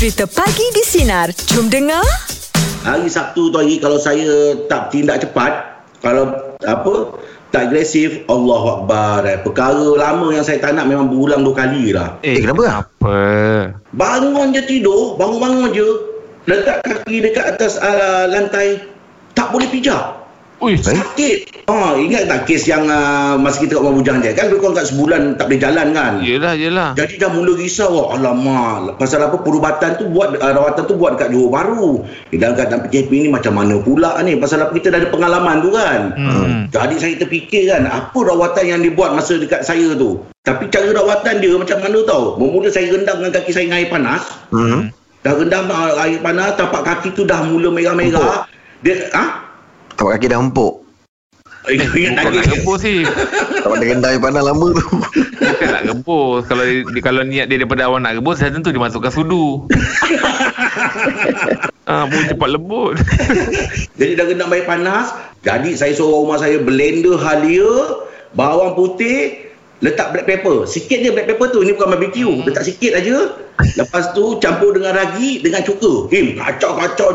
Cerita Pagi di Sinar. Jom dengar. Hari Sabtu tu lagi, kalau saya tak tindak cepat, kalau tak agresif, Allahu Akbar. Perkara lama yang saya tak nak memang berulang 2 kali lah. Kenapa? Apa? Bangun je tidur, bangun-bangun je, letak kaki dekat atas lantai, tak boleh pijak. Ui, sakit. Ingat tak kes yang masa kita kat rumah bujang je kan, berkorang kat sebulan tak boleh jalan kan. Yelah. Jadi dah mula risau. Alamak, pasal apa perubatan tu buat, rawatan tu buat dekat Johor Bahru. Dalam keadaan PKP ni macam mana pula ni, pasal apa kita dah ada pengalaman tu kan. Jadi saya terfikir kan, apa rawatan yang dia buat masa dekat saya tu. Tapi cara rawatan dia macam mana tau. Bermula saya rendam dengan kaki saya dengan air panas. Dah rendam air panas, tapak kaki tu dah mula merah-merah. Dia tapak kaki dah empuk. Ingat lagi gempus ni. Tapak dia rendam air panas lama tu. Bukan nak gempus. Kalau niat dia daripada awal nak gempus, saya tentu dia masukkan sudu. Pun cepat lembut. Jadi dah rendam air panas. Jadi saya suruh rumah saya blender halia, bawang putih, letak black pepper. Sikit je black pepper tu. Ini bukan barbecue. Letak sikit aja. Lepas tu campur dengan ragi, dengan cuka. Kacau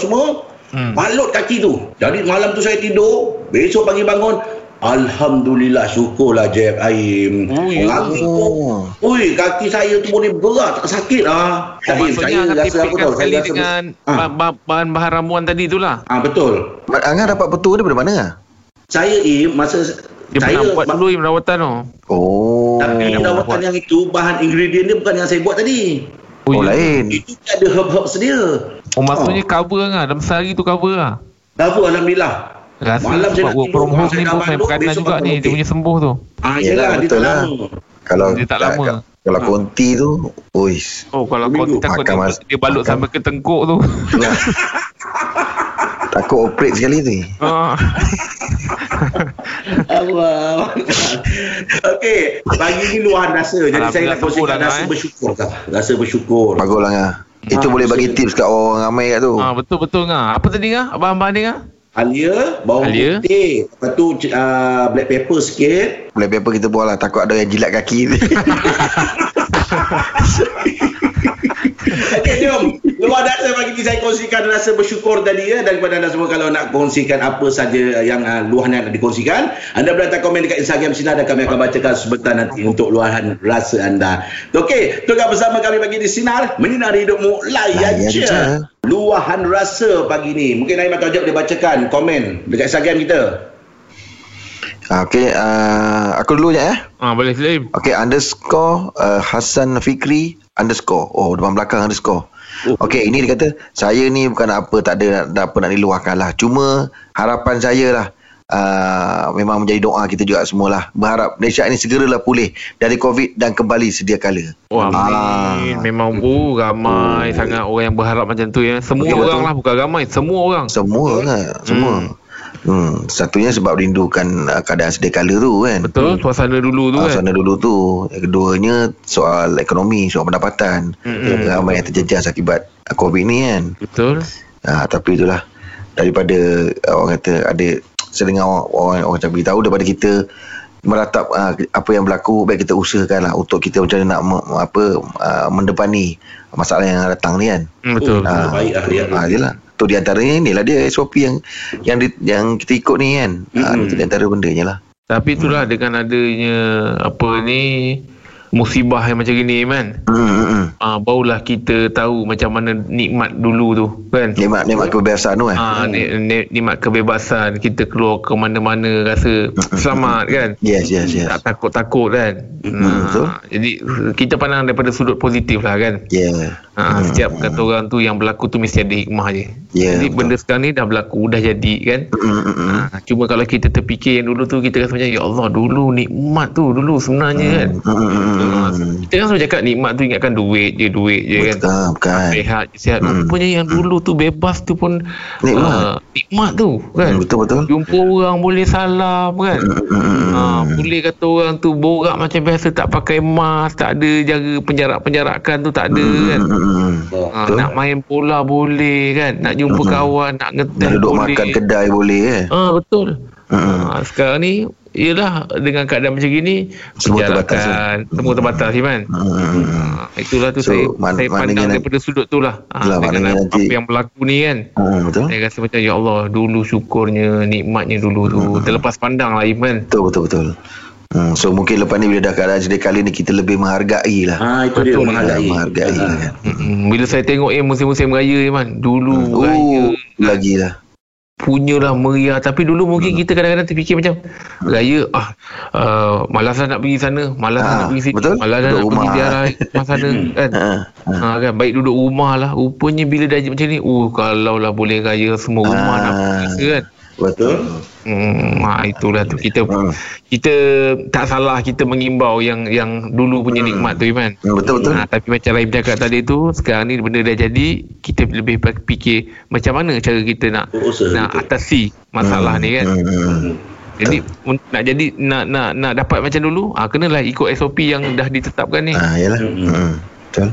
semua. Balut kaki tu. Jadi malam tu saya tidur, besok pagi bangun, alhamdulillah, syukurlah Jep, Rahim. Kaki saya tu boleh bergerak, tak sakit lah. Maksudnya kaki pekat sekali dengan bahan-bahan ramuan tadi tu lah. Betul. Angah dapat petua daripada mana? Saya masa dia pernah buat dulu rawatan tu. Tapi rawatan yang itu, bahan ingredient dia bukan yang saya buat tadi. Lain. Itu ada herb-herbs dia. Maksudnya cover lah. Dalam sehari tu cover lah. Cover, Alhamdulillah. Rasa malam sebab work from home ni pun saya berkandang juga ni. Dia punya sembuh tu. Yelah, dia tak lama. Kalau konti tu, kalau konti takut dia balut sampai ke tengkuk tu. Takut operate sekali tu. Allah. Okey, pagi ni luar rasa. Jadi saya nak kongsikan rasa bersyukur. Rasa bersyukur. Baguslah Ngah. Itu boleh bagi tips kat orang ramai kat tu. Betul Ngah. Apa tadi Ngah? Abang-abang ni Ngah? Halia, bawang putih. Lepas tu black pepper sikit. Black pepper kita buat lah, takut ada yang jilat kaki tu. Okey, jom. Luar dasar pagi ni saya kongsikan rasa bersyukur tadi ya. Daripada anda semua, kalau nak kongsikan apa saja yang luahan nak dikongsikan, anda boleh hantar komen dekat Instagram Sinar dan kami akan bacakan sebentar nanti untuk luahan rasa anda. Okey, tunggu bersama kami pagi di Sinar, menyinari hidupmu, layan je. Luahan rasa pagi ni. Mungkin Rahim atau Jep boleh bacakan komen dekat Instagram kita. Okey, aku dulu je ya. Boleh Salim. Okey, _ Hasan Fikri _ depan belakang _ Okey, ini dia kata, saya ni bukan apa, tak ada apa nak diluahkan lah. Cuma harapan saya lah, memang menjadi doa kita juga semualah, berharap Malaysia ni segeralah pulih dari COVID dan kembali sedia kala. Amin. Memang ramai sangat orang yang berharap macam tu ya. Semua orang betul. Lah bukan ramai, semua orang. Semua. Satunya sebab rindukan keadaan sedia kala tu kan. Betul, suasana dulu tu. Keduanya soal ekonomi, soal pendapatan. Ramai yang terjejas akibat COVID ni kan. Betul. Tapi itulah, daripada orang kata, ada saya dengar orang macam beritahu, daripada kita meratap apa yang berlaku, baik kita usahakanlah untuk kita macam mana nak mendepani masalah yang datang ni kan. Betul. Baiklah. Tu di antaranya inilah dia SOP yang kita ikut ni kan. Itu di antara bendanya lah. Tapi itulah dengan adanya musibah yang macam gini kan. Barulah kita tahu macam mana nikmat dulu tu kan. Nikmat kebebasan tu kan. Nikmat kebebasan kita keluar ke mana-mana, rasa selamat kan. Yes. Tak takut-takut kan. Betul. Jadi kita pandang daripada sudut positif lah kan. Yeah. Setiap kata orang tu yang berlaku tu mesti ada hikmah je. Yeah, jadi betul. Benda sekarang ni dah berlaku, dah jadi kan. Cuma kalau kita terfikir yang dulu tu, kita rasa macam ya Allah, dulu nikmat tu dulu sebenarnya kan. Kita kan selalu cakap nikmat tu ingatkan duit je kan. Bukan. Sihat. Rupanya yang dulu tu bebas tu pun nikmat tu kan. Betul. Jumpa orang boleh salam kan. Boleh kata orang tu borak macam biasa, tak pakai mask, tak ada jaga penjarak-penjarakan tu, tak ada kan. Nak main bola boleh kan. Nak jumpa kawan, nak ngetel boleh. Nak duduk makan kedai boleh. Betul. Sekarang ni Yelah, dengan keadaan macam gini semua terbatas kan? Semua terbatas kan? Itulah tu, so, saya pandang daripada sudut tu lah, dengan apa yang berlaku ni kan. Saya rasa macam ya Allah, dulu syukurnya, nikmatnya dulu tu terlepas pandang lah Iman. Betul. So mungkin lepas ni bila dah keadaan jadi kali ni, kita lebih menghargai lah. Itu dia, menghargai kan? Bila saya tengok musim-musim raya Iman, dulu raya lagi lah punyalah meriah. Tapi dulu mungkin kita kadang-kadang terfikir macam raya malas nak pergi sana, malas nak pergi sini, malas nak pergi ziarah sana kan. Kan, baik duduk rumah lah. Rupanya bila dah macam ni, kalaulah boleh raya semua rumah nak pergi kan. Betul. Itulah tu, kita tak salah kita mengimbau yang dulu punya nikmat tu Iman. Betul. Tapi macam Rahim cakap tadi tu, sekarang ni benda dah jadi, kita lebih fikir macam mana cara kita nak atasi masalah ni kan. Jadi nak dapat macam dulu, kenalah ikut SOP yang dah ditetapkan ni. Yalah. Betul.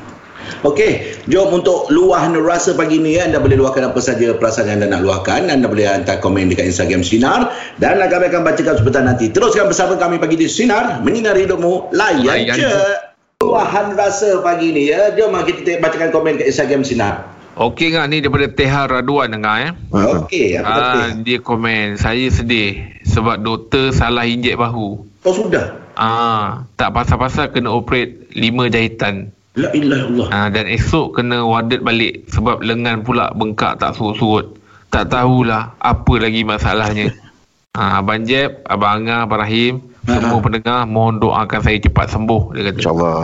Okey, jom untuk luah rasa pagi ni. Anda boleh luahkan apa saja perasaan yang anda nak luahkan. Anda boleh hantar komen dekat Instagram Sinar, dan kami akan bacakan sebentar nanti. Teruskan bersama kami pagi di Sinar, menyinari hidupmu, layan je. Luahan rasa pagi ni ya. Jom kita bacakan komen dekat Instagram Sinar. Okey Angah, ni daripada Tehar Raduan Angah ya. Okey, dia komen, saya sedih sebab doktor salah injek bahu. Sudah. Tak pasal-pasal kena operate 5 jahitan. La ilaha illallah. Dan esok kena warded balik sebab lengan pula bengkak tak surut-surut. Tak tahulah apa lagi masalahnya. Abang Jep, Abang Angah, Abang Rahim, semua pendengar, mohon doakan saya cepat sembuh, dia kata. InsyaAllah.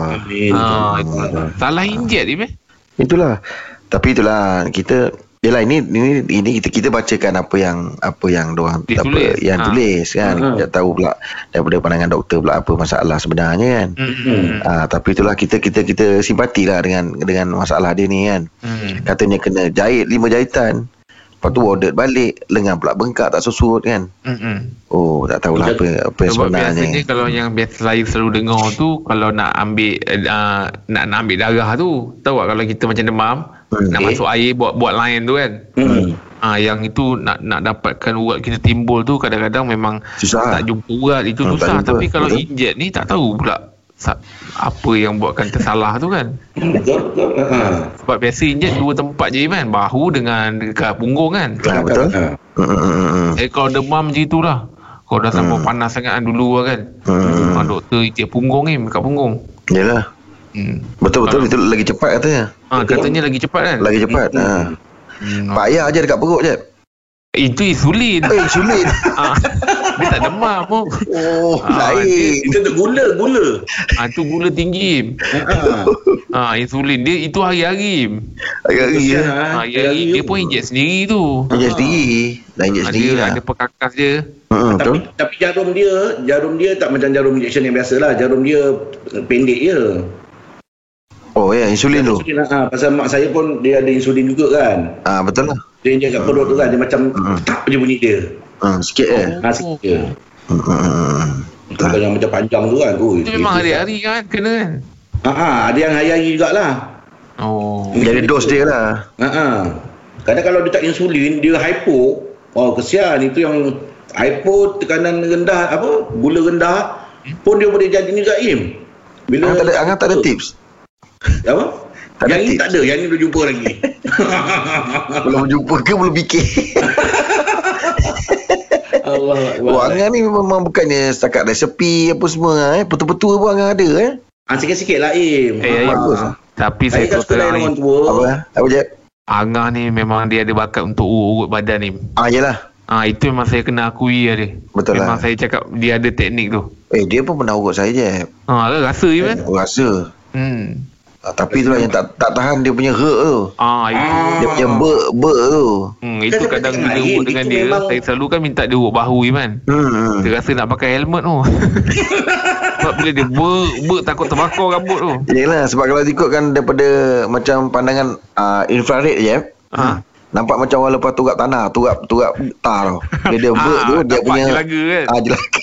Salah injek dia. Itulah. Tapi itulah, kita yalah, ini kita bacakan apa yang diorang tulis kan. Kita tahu pula daripada pandangan doktor pula apa masalah sebenarnya kan. Tapi itulah, kita simpatilah dengan masalah dia ni kan. Katanya kena jahit 5 jahitan, lepas tu order balik, lengan pula bengkak tak surut kan. Tak tahulah apa yang sebenarnya. Biasanya kalau yang biasa saya selalu dengar tu, kalau nak ambil nak ambil darah tu, tahu tak, kalau kita macam demam nak masuk air buat line tu kan. Yang itu nak dapatkan urat kita timbul tu, kadang-kadang memang susah. Tak jumpa urat itu susah. Tapi kalau injek ni tak tahu pula apa yang buatkan tersalah tu kan. Sebab biasa injek 2 tempat je kan, bahu dengan dekat punggung kan. Betul. Kalau demam macam itulah, kalau dah sampai panas sangat dulu kan, doktor injek punggung ni, dekat punggung. Yalah. Betul-betul itu lagi cepat katanya. Katanya lagi cepat kan? Lagi cepat. Payah aje dekat perut je. Itu insulin. Insulin. Dia tak demam pun. Lain. Itu gula. Itu gula tinggi. Insulin dia itu hari-hari. Hari-hari dia pun injek sendiri tu. Injek sendiri lah. Ada perkakas dia. Tapi jarum dia tak macam jarum injection yang biasalah. Jarum dia pendek je. Insulin tu. Pasal mak saya pun dia ada insulin juga kan. Betul lah. Dia injek kat perut tu kan, dia macam tak je bunyi dia. Sikit sikit je. Yang macam panjang tu kan. Itu memang hari-hari kan kena kan. Ada yang hari-hari jugalah. Jadi dos dia lah. Kadang kalau dia tak insulin, dia hypo. Kesian itu yang hypo, tekanan rendah, gula rendah pun dia boleh jadi ni gaim. Bila Angah tak ada tips. Apa? Yang ini tak ada, yang ini belum jumpa lagi. Belum jumpa ke belum fikir? Allah. Angah ni memang bukannya setakat resepi apa semua petua-petua pun Angah ada sikit-sikit lah bagus. Tapi saya kata orang tua. Apa je? Angah ni memang dia ada bakat untuk urut badan ni. Yalah. Itu memang saya kena akui dia. Betul memang lah. Memang saya cakap dia ada teknik tu. Dia pun pernah urut saya je. Rasa je kan? Rasa. Tapi itulah yang tak tahan dia punya hurt tu. Dia punya berk tu. Itu kadang bila urut dengan dia memang... Saya selalu kan minta dia urut bahu kan. Dia rasa nak pakai helmet tu. Sebab bila dia berk takut terbakar rambut tu. Yelah, sebab kalau ikut kan daripada macam pandangan infrared je. Nampak macam orang lepas turap tanah, turap tar. Bila dia berk tu dia punya jelaga kan. Jelaga.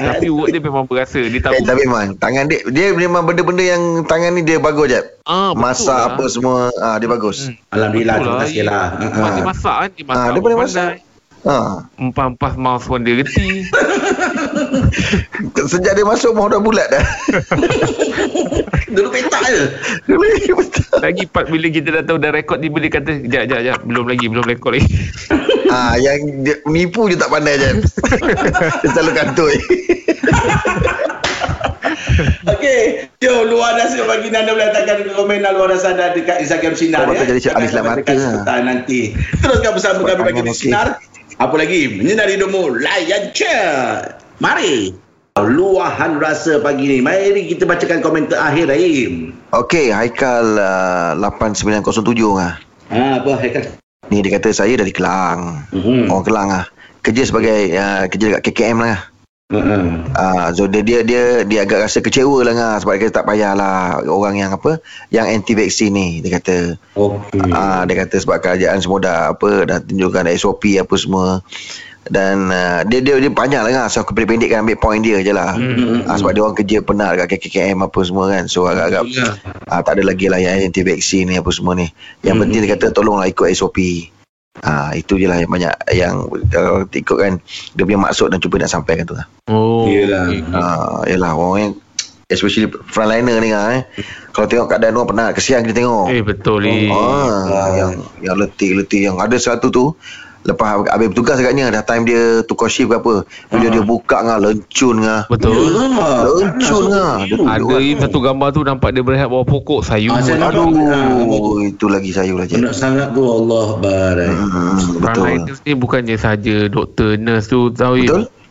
Tapi work dia memang berasa. Dia tahu. Tapi memang tangan dia memang benda-benda yang tangan ni dia bagus je. Masak lah. Apa semua dia bagus. Alhamdulillah, terima kasih lah. Dia masak kan. Dia boleh masak. Empas-empas mouse pun dia reti. Sejak dia masuk mouse dah bulat dah. Dulu petak je. Lagi part bila kita dah tahu dah rekod, dia boleh kata Jap, belum rekod lagi. Yang dia, nipu je tak pandai je. Dia selalu kantoi. Okey, yo luar rasa bagi anda boleh letakkan komen luar rasa anda dekat Instagram Sinar ya. Kita nanti teruskan bersama kami bagi di Sinar. Apa lagi? Menyinari hidupmu, layan chat. Mari. Luahan rasa pagi ni. Mari kita bacakan komen terakhir, Rahim. Okey, Haikal 8907 lah. Apa Haikal? Ni dia kata, saya dari Kelang. Orang Kelang lah. Kerja sebagai, kerja dekat KKM lah. So dia agak rasa kecewa lah Angah, sebab dia kata tak payahlah orang yang yang anti vaksin ni, dia kata. Dia kata sebab kerajaan semua dah dah tunjukkan dah SOP apa semua. Dan dia panjang lah Angah, so aku pendekkan ambil point dia je lah. Sebab dia orang kerja penat dekat KKM apa semua kan. So agak-agak tak ada lagi lah yang anti vaksin ni apa semua ni. Yang penting dia kata tolonglah ikut SOP. Itu je lah yang banyak yang ikut kan dia punya maksud dan cuba nak sampaikan tu lah. Yelah orang yang especially frontliner ni kan kalau tengok keadaan orang penat, kesian kita tengok. Betul ni. Yang letih-letih, yang ada satu tu lepas habis bertugas agaknya dah time dia tukar shift ke apa, bila dia buka lencun lencun ada satu gambar tu nampak dia berehat bawah pokok sayur. Itu lagi sayur lah je sangat tu. Allah barai. Frontliners ni bukannya sahaja doktor, nurse tu tahu.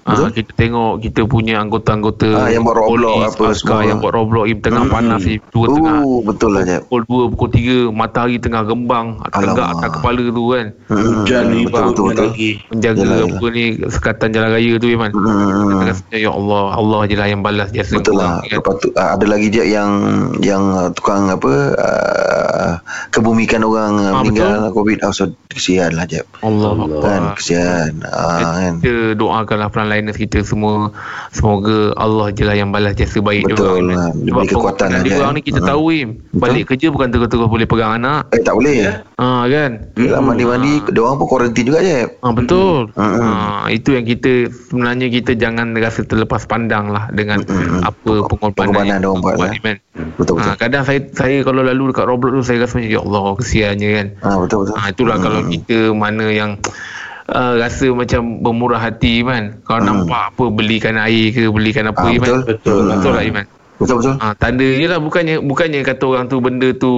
Kita tengok kita punya anggota-anggota yang buat Roblox apa semua, yang buat Roblox di tengah panas ni, tengah betul lah Jep, pukul 2 pukul 3 matahari tengah gembang tegak atas kepala tu kan, hujan ni betul-betul menjaga apa ni sekatan jalan raya tu memang. Ya Allah je lah yang balas jasa. Betul lah kan? Lepas tu ada lagi je yang tukang kebumikan orang meninggal COVID. Kesian lah Jep, Allah kan, kesian kan. Kita doakanlah frontline kita semua, semoga Allah je lah yang balas jasa baik. Betul lah, sebab kekuatan dia orang ni kita tahu balik kerja bukan terus-terus boleh pegang anak, tak boleh kan. Mandi-mandi dia orang pun kuarantin juga je. Betul. Itu yang kita sebenarnya kita jangan rasa terlepas pandang lah dengan apa pengorbanan dia orang buat lah. Betul. Kadang saya kalau lalu dekat Roblox tu saya rasa ya Allah kesiannya kan. Betul. Itulah kalau kita mana yang rasa macam bermurah hati Iman, kalau nampak apa belikan air ke belikan apa Iman. Betul lah Iman. Betul. Tanda je lah, bukannya kata orang tu benda tu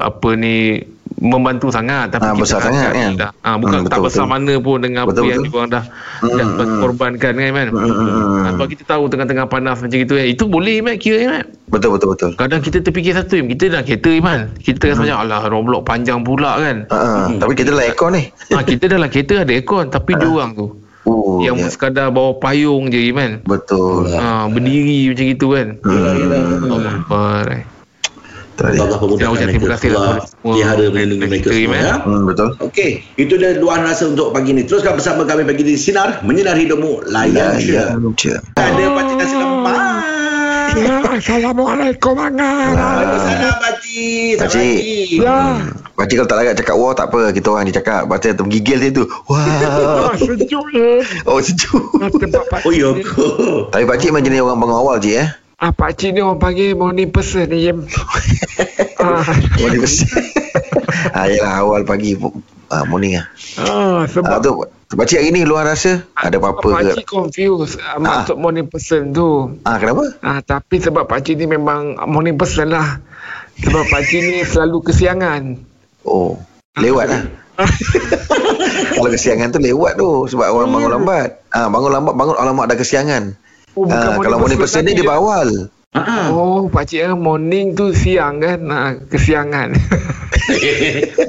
apa ni membantu sangat, tapi kita besar sangat kan. Bukan tak besar mana pun dengan apa yang diorang dah korbankan kan Iman. Sebab kita tahu tengah-tengah panas macam gitu itu boleh Iman kira Iman. Betul. Kadang kita terfikir satu Iman, kita dah kereta Iman, kita rasa macam alah Roblox panjang pula kan. Tapi kita dalam aircon ni. Kita dalam kereta ada aircon, tapi diorang tu yang sekadar bawa payung je Iman. Betul. Berdiri macam gitu kan. Allah memudahkan mereka semua di hari melindungi mereka semua ya. Betul. Okey, itu dah luahan rasa untuk pagi ni. Teruskan bersama kami pagi di Sinar, menyinari hidupmu, layan je. Ada Pakcik nasi lemak. Assalamualaikum Angah. Waalaikumsalam Pakcik. Pakcik kalau tak larat cakap wah tak apa, kita orang je cakap. Pakcik tergigil dia tu. Wah. Sejuk eh. Oh sejuk. Oh ya ke. Tapi Pakcik memang jenis orang bangun awal je Pakcik ni orang panggil morning person ni Jim. Morning person. Yelah awal pagi morning lah. Sebab tu Pakcik hari ni luar rasa ada apa-apa Pakcik confuse maksud morning person tu. Kenapa? Tapi sebab Pakcik ni memang morning person lah. Sebab Pakcik ni selalu kesiangan. Oh lewat lah. Kalau kesiangan tu lewat tu. Sebab orang bangun lambat. Bangun alamak dah kesiangan. Kalau morning person ni dia berawal. Pakcik morning tu siang kan. Kesiangan.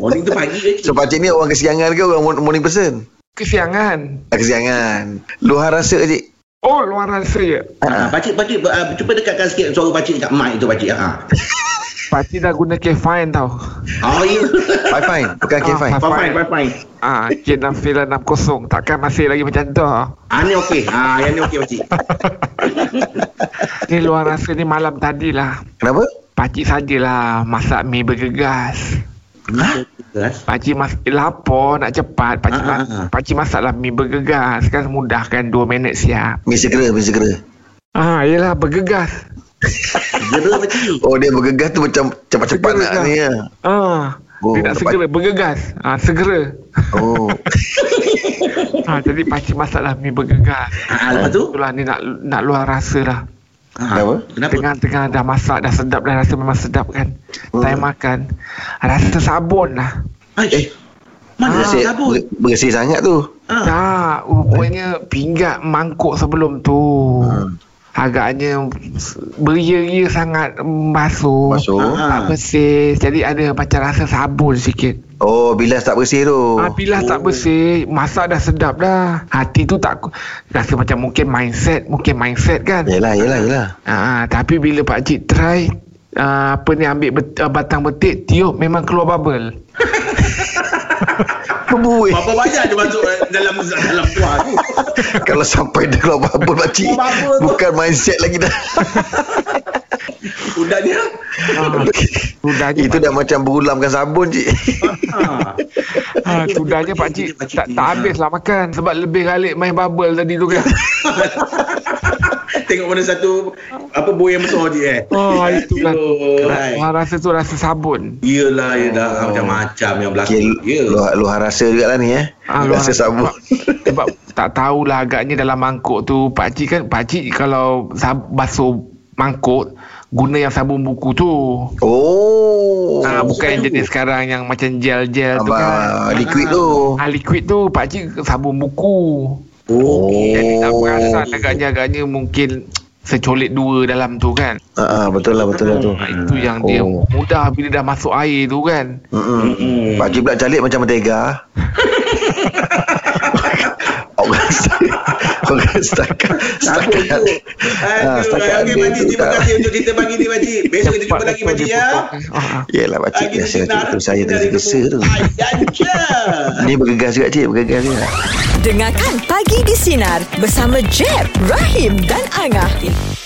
Morning tu pagi kan. So pakcik ni orang kesiangan ke orang morning person? Kesiangan. Luar rasa pakcik. Oh luar rasa je. Pakcik cuba dekatkan sikit suara pakcik dekat mic tu pakcik. Pakcik dah guna K-Fine tau. K-Fine bukan K-Fine. K-Fine. K-690. Takkan masih lagi macam tu. Ni okey. Yang ni okey pakcik. Ni luar rasa ni malam tadi lah. Kenapa? Pakcik sajalah masak mi bergegas. Yes. Pakcik lapor nak cepat, pakcik, pakcik masaklah mi bergegas kan, mudahkan 2 minit siap. Mi segera, mi segera. Ah, yelah bergegas. Segera pakcik. Oh, dia bergegas tu macam cepat-cepat nak ni ya. Ah. Oh, dia nak segera bergegas. Ah, segera. Oh. Ah, jadi pakcik masaklah mi bergegas. Ah, lepas tu itulah ni nak luar rasa lah. Kenapa? Tengah-tengah dah masak, dah sedap, dah rasa memang sedap kan. Saya makan, rasa sabun lah. Mana rasa sabun? Bersih sangat tu. Tak, rupanya pinggat mangkuk sebelum tu. Agaknya beria-ria sangat basuh. Tak bersih. Jadi ada macam rasa sabun sikit. Oh, bilas tak bersih tu. Bilas tak bersih. Masak dah sedap dah. Hati tu tak rasa macam mungkin mindset kan. Yelah. Tapi bila Pak Cik try ambil batang betik, tiup memang keluar bubble. Kebuih. Berapa banyak dia masuk dalam kuah tu. Kalau sampai dia keluar bubble Pak Cik, bukan mindset lagi dah. Udah dia itu dah macam berulamkan sabun cik. Sudahnya pak cik tak habislah makan sebab lebih galik main bubble tadi tu kan. Tengok mana satu apa buih yang besar cik itulah. Rasa tu rasa sabun. Yelah macam-macam yang berlaku. Luar rasa jugalah ni rasa sabun. Sebab tak tahulah agaknya dalam mangkuk tu pak cik kalau basuh mangkuk guna yang sabun buku tu. Bukan yang jenis sekarang yang macam gel tu kan. Liquid tu pak cik sabun buku. Jadi tak perasan agaknya mungkin secolit 2 dalam tu kan. Betul lah tu. Itu yang dia mudah bila dah masuk air tu kan. Pak cik pula calik macam mentega. Orang setakat ambil tu. Terima kasih untuk kita pagi ni Pak Cik. Besok kita jumpa lagi Pak Cik ya. Yelah Pak Cik, biasa macam saya tergesa tu. Ni bergegas juga Cik. Bergegas ni lah. Dengarkan Pagi di Sinar bersama Jep, Rahim dan Angah.